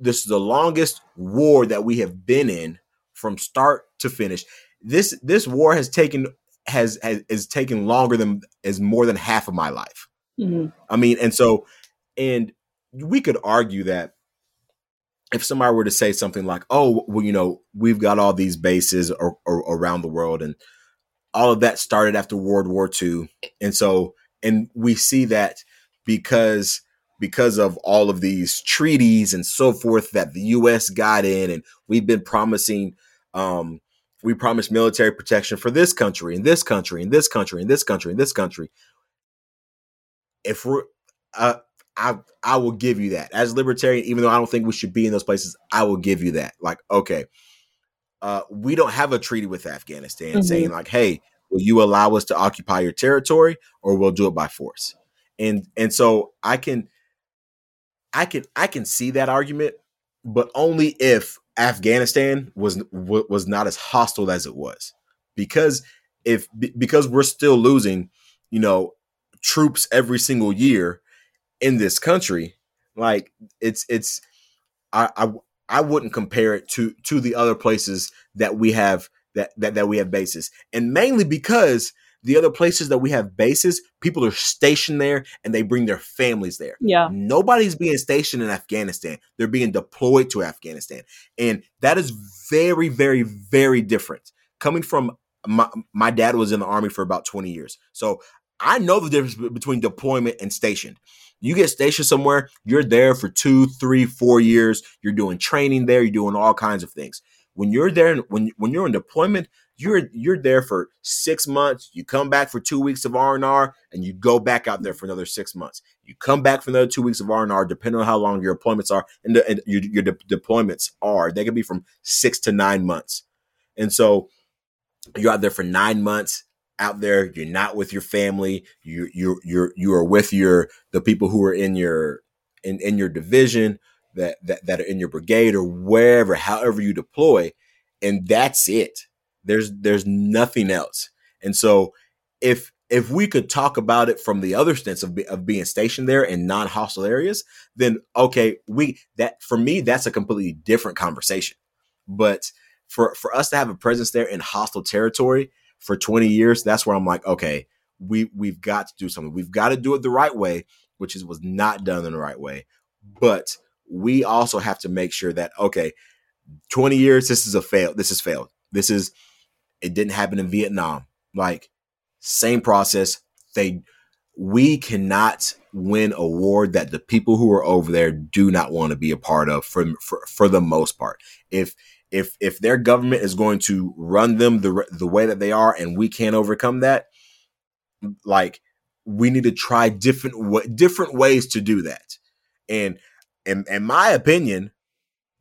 This is the longest war that we have been in from start to finish. This, this war has taken, has, has, is taken longer than is more than half of my life. Mm-hmm. I mean, and so, and we could argue that, if somebody were to say something like, oh, well, you know, we've got all these bases or, or, around the world, and all of that started after World War Two. And so, and we see that because, because of all of these treaties and so forth that the U S got in, and we've been promising, um, we promised military protection for this country and this country and this country and this country and this country. If we're, uh, I I will give you that as a libertarian, even though I don't think we should be in those places. I will give you that. Like, okay, uh, we don't have a treaty with Afghanistan mm-hmm. saying like, hey, will you allow us to occupy your territory, or we'll do it by force? And and so I can, I can, I can see that argument, but only if Afghanistan was w- was not as hostile as it was, because if b- because we're still losing, you know, troops every single year in this country. Like it's it's I I, I wouldn't compare it to to the other places that we have that, that that we have bases, and mainly because the other places that we have bases, people are stationed there and they bring their families there. Yeah, nobody's being stationed in Afghanistan; they're being deployed to Afghanistan, and that is very, very, very different. Coming from my my dad was in the Army for about twenty years, so I know the difference between deployment and stationed. You get stationed somewhere, you're there for two, three, four years. You're doing training there. You're doing all kinds of things. When you're there, when when you're in deployment, you're you're there for six months. You come back for two weeks of R and R, and you go back out there for another six months. You come back for another two weeks of R and R, depending on how long your deployments are. And, the, and your, your de- deployments are they can be from six to nine months. And so you're out there for nine months. Out there, you're not with your family. You you you you are with your the people who are in your in, in your division that, that that are in your brigade or wherever, however you deploy, and that's it. There's there's nothing else. And so, if if we could talk about it from the other sense of be, of being stationed there in non-hostile areas, then okay, we that for me that's a completely different conversation. But for for us to have a presence there in hostile territory for twenty years, that's where I'm like, okay, we, we've got to do something. We've got to do it the right way, which is was not done in the right way. But we also have to make sure that, okay, twenty years, this is a fail. This is failed. This is, it didn't happen in Vietnam. Like, same process. They, we cannot win a war that the people who are over there do not want to be a part of for, for, for the most part. If, If if their government is going to run them the the way that they are, and we can't overcome that, like we need to try different w- different ways to do that. And in in my opinion,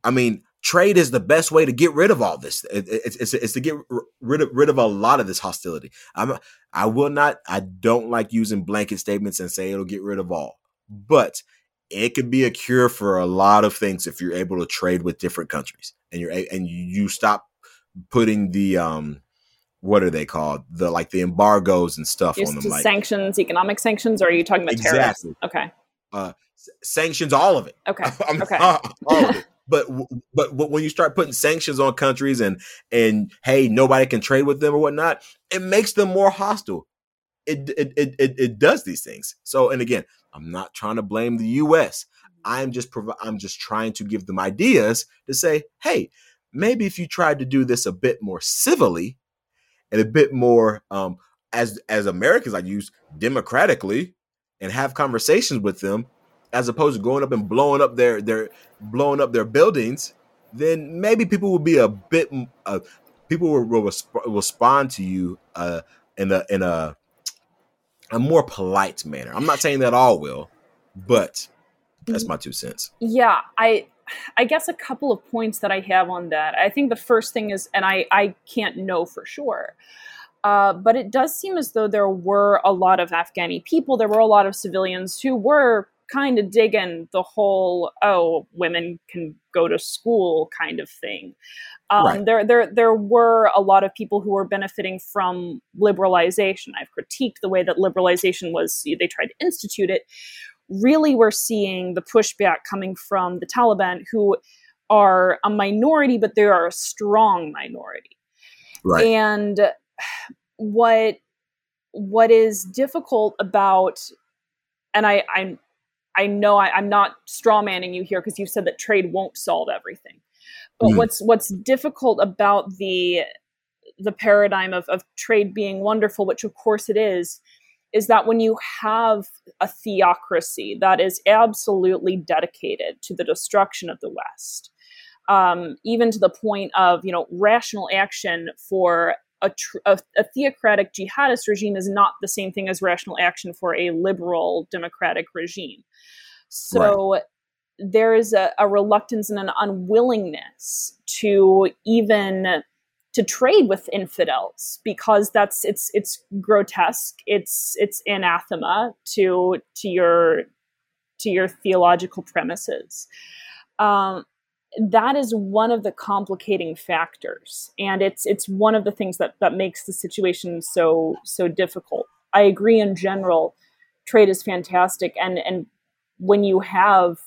I mean, trade is the best way to get rid of all this. It, it, it's it's to get rid of rid of a lot of this hostility. I'm I will not. I don't like using blanket statements and say it'll get rid of all, but it could be a cure for a lot of things if you're able to trade with different countries and you're and you stop putting the um what are they called the like the embargoes and stuff Just on them, like sanctions, economic sanctions. Or are you talking about terrorists? Exactly. Okay. Uh, sanctions, all of it. Okay. okay. Uh, all of it. But but when you start putting sanctions on countries and and hey, nobody can trade with them or whatnot, it makes them more hostile. It it it it, it does these things. So and again. I'm not trying to blame the U S. I'm just provi- I'm just trying to give them ideas to say, hey, maybe if you tried to do this a bit more civilly and a bit more um, as as Americans, I use democratically and have conversations with them, as opposed to going up and blowing up their their blowing up their buildings, then maybe people will be a bit uh, people will, will resp- respond to you uh, in a in a. a more polite manner. I'm not saying that all will, but that's my two cents. Yeah, I I guess a couple of points that I have on that. I think the first thing is, and I, I can't know for sure, uh, but it does seem as though there were a lot of Afghani people. There were a lot of civilians who were kind of digging the whole, oh, women can go to school kind of thing. Um, right. There, there, there were a lot of people who were benefiting from liberalization. I've critiqued the way that liberalization was, they tried to institute it. Really, we're seeing the pushback coming from the Taliban, who are a minority, but they are a strong minority. Right. And what, what is difficult about, and I, I'm, I know I, I'm not strawmanning you here because you said that trade won't solve everything. But mm. what's what's difficult about the the paradigm of, of trade being wonderful, which of course it is, is that when you have a theocracy that is absolutely dedicated to the destruction of the West, um, even to the point of, you know, rational action for a, tr- a, a theocratic jihadist regime is not the same thing as rational action for a liberal democratic regime. So. Right. There is a, a reluctance and an unwillingness to even to trade with infidels because that's it's it's grotesque, it's it's anathema to to your to your theological premises. Um, that is one of the complicating factors, and it's it's one of the things that that makes the situation so so difficult. I agree in general. trade is fantastic. And, and when you have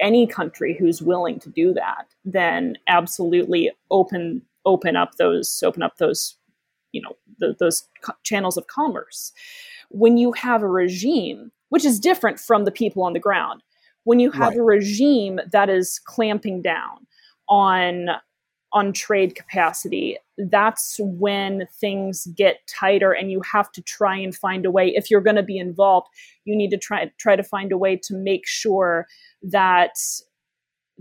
any country who's willing to do that, then absolutely open open up those open up those you know the, those co- channels of commerce. When you have a regime, which is different from the people on the ground, when you have right. a regime that is clamping down on on trade capacity, that's when things get tighter, and you have to try and find a way. If you're going to be involved, you need to try try to find a way to make sure that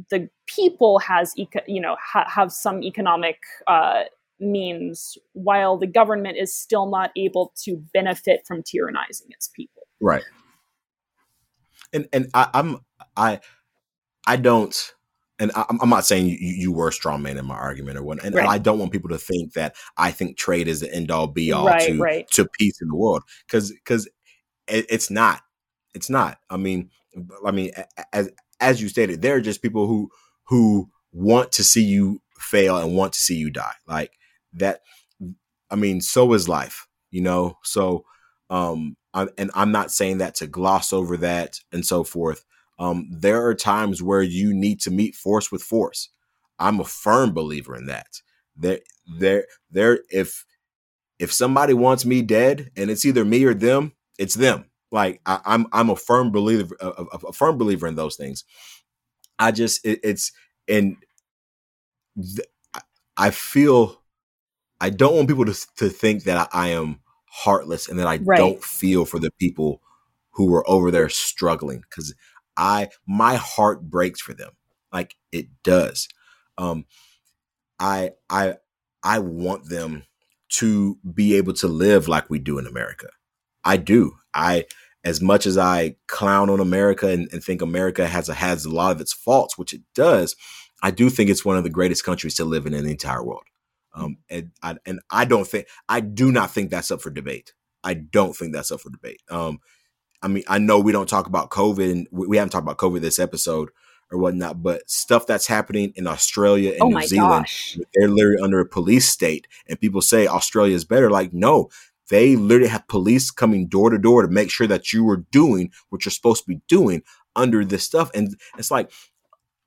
the people has eco- you know ha- have some economic uh, means, while the government is still not able to benefit from tyrannizing its people. Right. And and I, I'm I I don't. And I'm not saying you, you were a strong man in my argument or what. And right. I don't want people to think that I think trade is the end all be all right, to, right. to peace in the world. Cause, cause it, it's not, it's not, I mean, I mean, as, as you stated, there are just people who, who want to see you fail and want to see you die like that. I mean, so is life, you know? So, um, I, and I'm not saying that to gloss over that and so forth. Um, there are times where you need to meet force with force. I'm a firm believer in that. There, there, there. If if somebody wants me dead, and it's either me or them, it's them. Like I, I'm, I'm a firm believer, a, a, a firm believer in those things. I just, it, it's, and th- I feel, I don't want people to to think that I, I am heartless and that I right. don't feel for the people who are over there struggling, because I, my heart breaks for them. Like it does. Um, I, I, I want them to be able to live like we do in America. I do. I, as much as I clown on America and, and think America has a, has a lot of its faults, which it does. I do think it's one of the greatest countries to live in in the entire world. Um, and I, and I don't think, I do not think that's up for debate. I don't think that's up for debate. Um, I mean, I know we don't talk about COVID, and we haven't talked about COVID this episode or whatnot, but stuff that's happening in Australia and oh New Zealand, gosh. They're literally under a police state, and people say Australia is better. Like, no, they literally have police coming door to door to make sure that you are doing what you're supposed to be doing under this stuff. And it's like,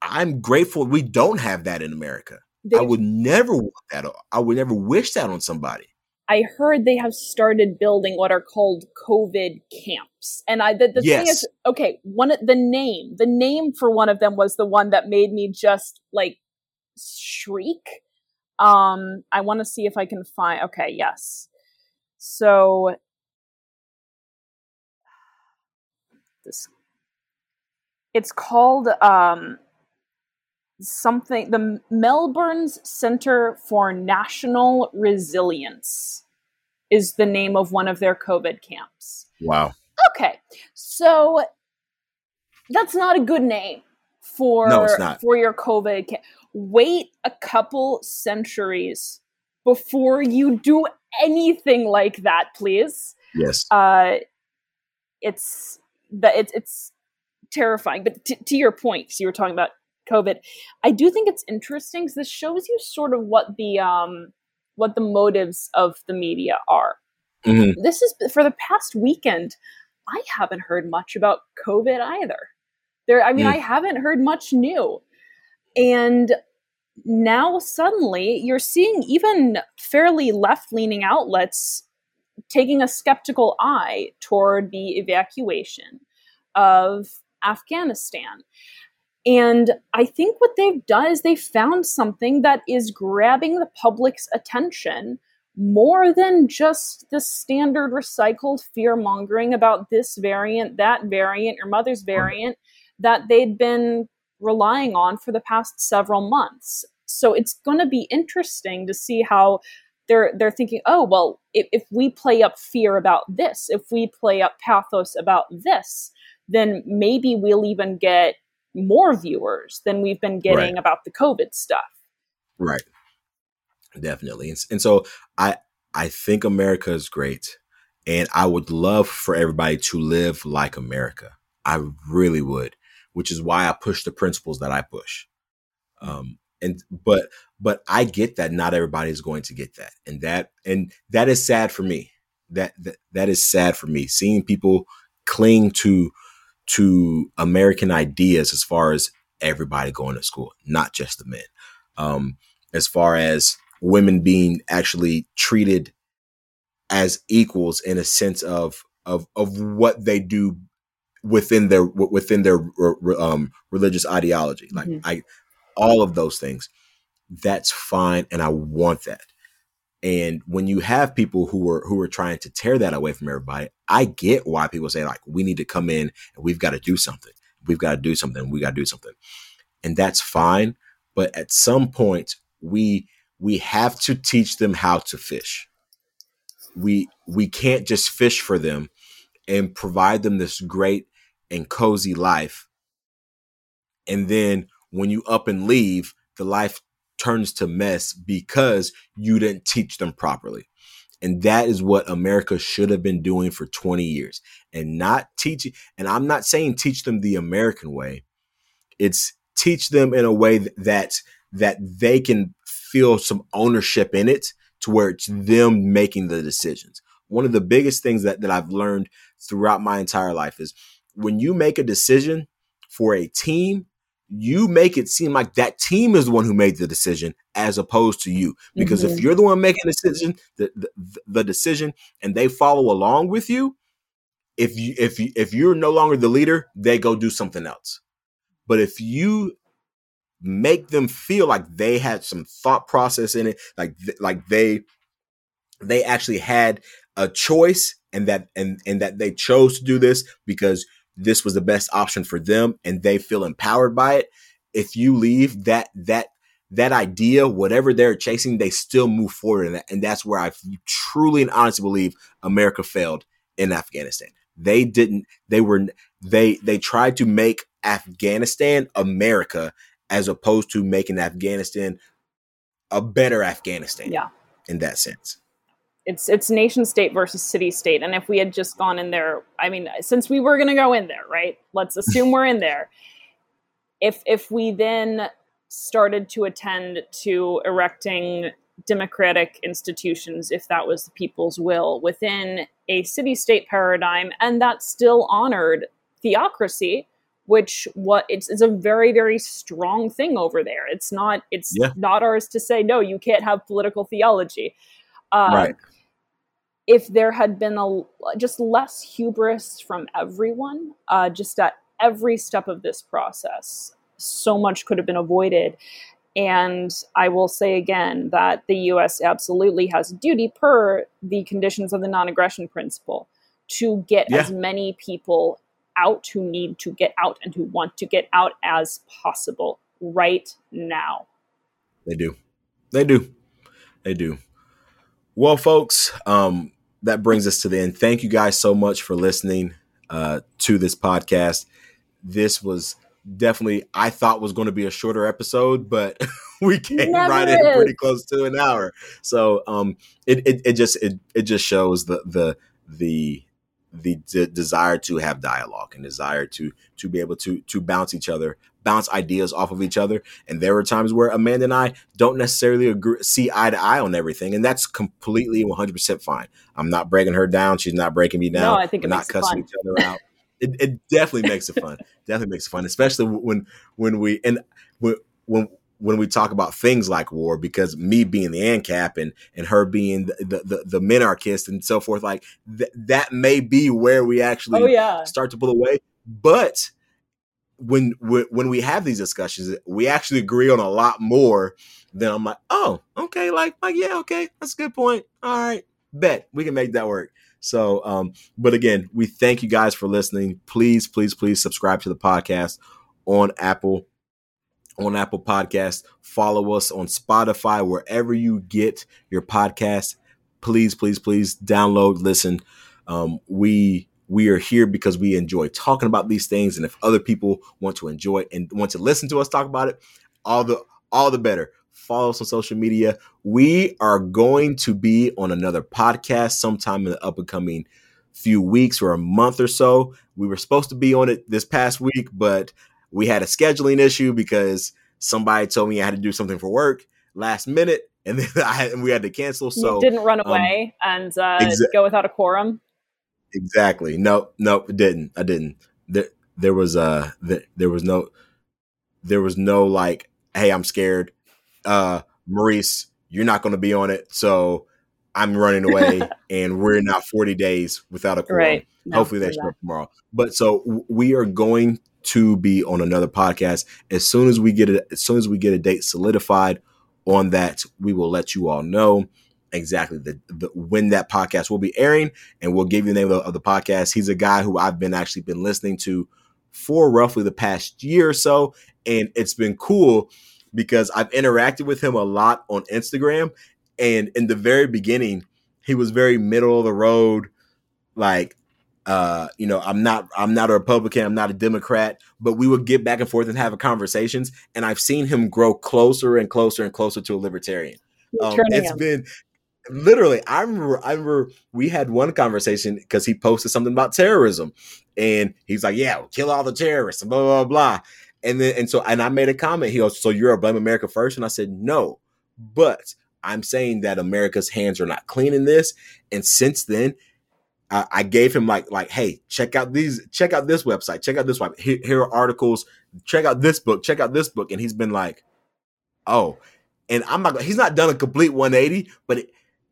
I'm grateful we don't have that in America. They- I would never want that. I would never wish that on somebody. I heard they have started building what are called COVID camps. And I, the, the yes. thing is, okay, one, the name, the name for one of them was the one that made me just like shriek. Um, I want to see if I can find, okay. Yes. So this, it's called, um, something, the Melbourne's Center for National Resilience is the name of one of their COVID camps. Wow. Okay. So that's not a good name for, no, it's not. For your COVID camp. Wait a couple centuries before you do anything like that, please. Yes. Uh, it's, the, it, it's terrifying. But t- to your point, so you were talking about COVID. I do think it's interesting because this shows you sort of what the um, what the motives of the media are. Mm-hmm. This is for the past weekend. I haven't heard much about COVID either. There, I mean, mm. I haven't heard much new, and now suddenly you're seeing even fairly left-leaning outlets taking a skeptical eye toward the evacuation of Afghanistan. And I think what they've done is they found something that is grabbing the public's attention more than just the standard recycled fear-mongering about this variant, that variant, your mother's variant that they've been relying on for the past several months. So it's going to be interesting to see how they're they're thinking, oh, well, if, if we play up fear about this, if we play up pathos about this, then maybe we'll even get more viewers than we've been getting right. about the COVID stuff. Right. Definitely. And, and so I, I think America is great, and I would love for everybody to live like America. I really would, which is why I push the principles that I push. Um, and, but, but I get that not everybody is going to get that. And that, and that is sad for me. That, that, that is sad for me, seeing people cling to to American ideas as far as everybody going to school, not just the men, um, as far as women being actually treated as equals in a sense of of of what they do within their within their um, religious ideology, like mm-hmm. I, all of those things. That's fine, and I want that. And when you have people who are who are trying to tear that away from everybody, I get why people say, like, we need to come in and we've got to do something. We've got to do something. We got to do something. And that's fine. But at some point, we we have to teach them how to fish. We we can't just fish for them and provide them this great and cozy life. And then when you up and leave, the life turns to mess because you didn't teach them properly. And that is what America should have been doing for twenty years, and not teaching. And I'm not saying teach them the American way. It's teach them in a way that, that they can feel some ownership in it, to where it's them making the decisions. One of the biggest things that, that I've learned throughout my entire life is when you make a decision for a team, you make it seem like that team is the one who made the decision, as opposed to you. Because mm-hmm. if you're the one making the decision, the, the the decision, and they follow along with you, if you if you, if you're no longer the leader, they go do something else. But if you make them feel like they had some thought process in it, like like they they actually had a choice, and that and and that they chose to do this because this was the best option for them and they feel empowered by it. If you leave, that, that, that idea, whatever they're chasing, they still move forward in that. And that's where I truly and honestly believe America failed in Afghanistan. They didn't, they were, they, they tried to make Afghanistan America, as opposed to making Afghanistan a better Afghanistan. Yeah. In that sense. It's it's nation state versus city state. And if we had just gone in there, I mean, since we were going to go in there, right? Let's assume we're in there. If if we then started to attend to erecting democratic institutions, if that was the people's will, within a city state paradigm, and that still honored theocracy, which what it's, it's a very, very strong thing over there. It's not it's yeah. not ours to say, no, you can't have political theology. Um, right. If there had been a, just less hubris from everyone, uh, just at every step of this process, so much could have been avoided. And I will say again that the U S absolutely has a duty, per the conditions of the non-aggression principle, to get yeah. as many people out who need to get out and who want to get out as possible right now. They do. They do. They do. Well, folks, um, that brings us to the end. Thank you guys so much for listening uh, to this podcast. This was definitely, I thought was going to be a shorter episode, but we came Never right is. in pretty close to an hour. So um, it, it it just it it just shows the the the the de- desire to have dialogue and desire to to be able to to bounce each other. bounce ideas off of each other. And there are times where Amanda and I don't necessarily agree, see eye to eye on everything. And that's completely one hundred percent fine. I'm not breaking her down. She's not breaking me down. No, I think it We're makes not cussing it fun. each other out. It, it definitely makes it fun. Definitely makes it fun, especially when, when we, and when, when, when we talk about things like war, because me being the ANCAP and, and her being the, the, the, the minarchist and so forth, like th- that may be where we actually oh, yeah. start to pull away. But When, when we have these discussions, we actually agree on a lot more than I'm like, oh, okay. Like, like, yeah, okay. That's a good point. All right. Bet we can make that work. So, um, but again, we thank you guys for listening. Please, please, please subscribe to the podcast on Apple, on Apple Podcasts. Follow us on Spotify, wherever you get your podcast. Please, please, please download, listen. Um, we, We are here because we enjoy talking about these things. And if other people want to enjoy it and want to listen to us talk about it, all the all the better. Follow us on social media. We are going to be on another podcast sometime in the up and coming few weeks or a month or so. We were supposed to be on it this past week, but we had a scheduling issue because somebody told me I had to do something for work last minute. And then I had, and we had to cancel. So you didn't run away um, and uh, exa- go without a quorum. Exactly. No, no, it didn't. I didn't. There, there was uh, there, there was no, there was no like, hey, I'm scared. Uh, Maurice, you're not going to be on it. So I'm running away and we're now forty days without a quorum. Right. No, hopefully that's that. Tomorrow. But so w- we are going to be on another podcast. As soon as we get it, as soon as we get a date solidified on that, we will let you all know exactly the, the when that podcast will be airing, and we'll give you the name of the, of the podcast. He's a guy who I've been actually been listening to for roughly the past year or so. And it's been cool because I've interacted with him a lot on Instagram. And in the very beginning, he was very middle of the road, like, Uh, you know, I'm not, I'm not a Republican, I'm not a Democrat, but we would get back and forth and have conversations. And I've seen him grow closer and closer and closer to a libertarian. Um, it's him. been literally, I remember, I remember we had one conversation because he posted something about terrorism and he's like, yeah, we'll kill all the terrorists, blah, blah, blah. And then, and so, and I made a comment, he goes, so you're a Blame America First? And I said, no, but I'm saying that America's hands are not clean in this. And since then, I gave him like, like, hey, check out these, check out this website, check out this one. Here, here are articles, check out this book, check out this book. And he's been like, oh, and I'm not, he's not done a complete one eighty, but it,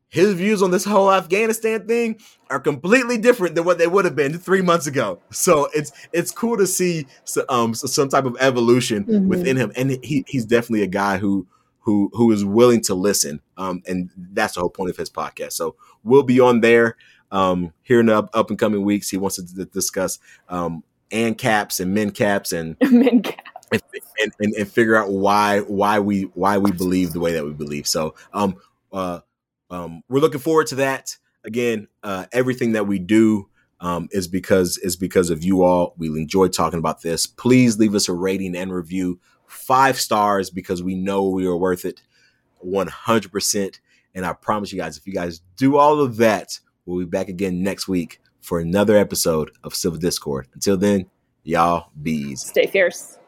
his views on this whole Afghanistan thing are completely different than what they would have been three months ago. So it's, it's cool to see um, some type of evolution mm-hmm. within him. And he, he's definitely a guy who, who, who is willing to listen. Um, and that's the whole point of his podcast. So we'll be on there. Um, here in the up, up and coming weeks, he wants to d- discuss um, and caps and men caps and men caps. And, and, and, and figure out why why we why we believe the way that we believe. So um, uh, um, we're looking forward to that. Again, uh, everything that we do um, is because is because of you all. We enjoy talking about this. Please leave us a rating and review, five stars, because we know we are worth it, one hundred percent. And I promise you guys, if you guys do all of that, we'll be back again next week for another episode of Civil Discord. Until then, y'all be easy. Stay fierce.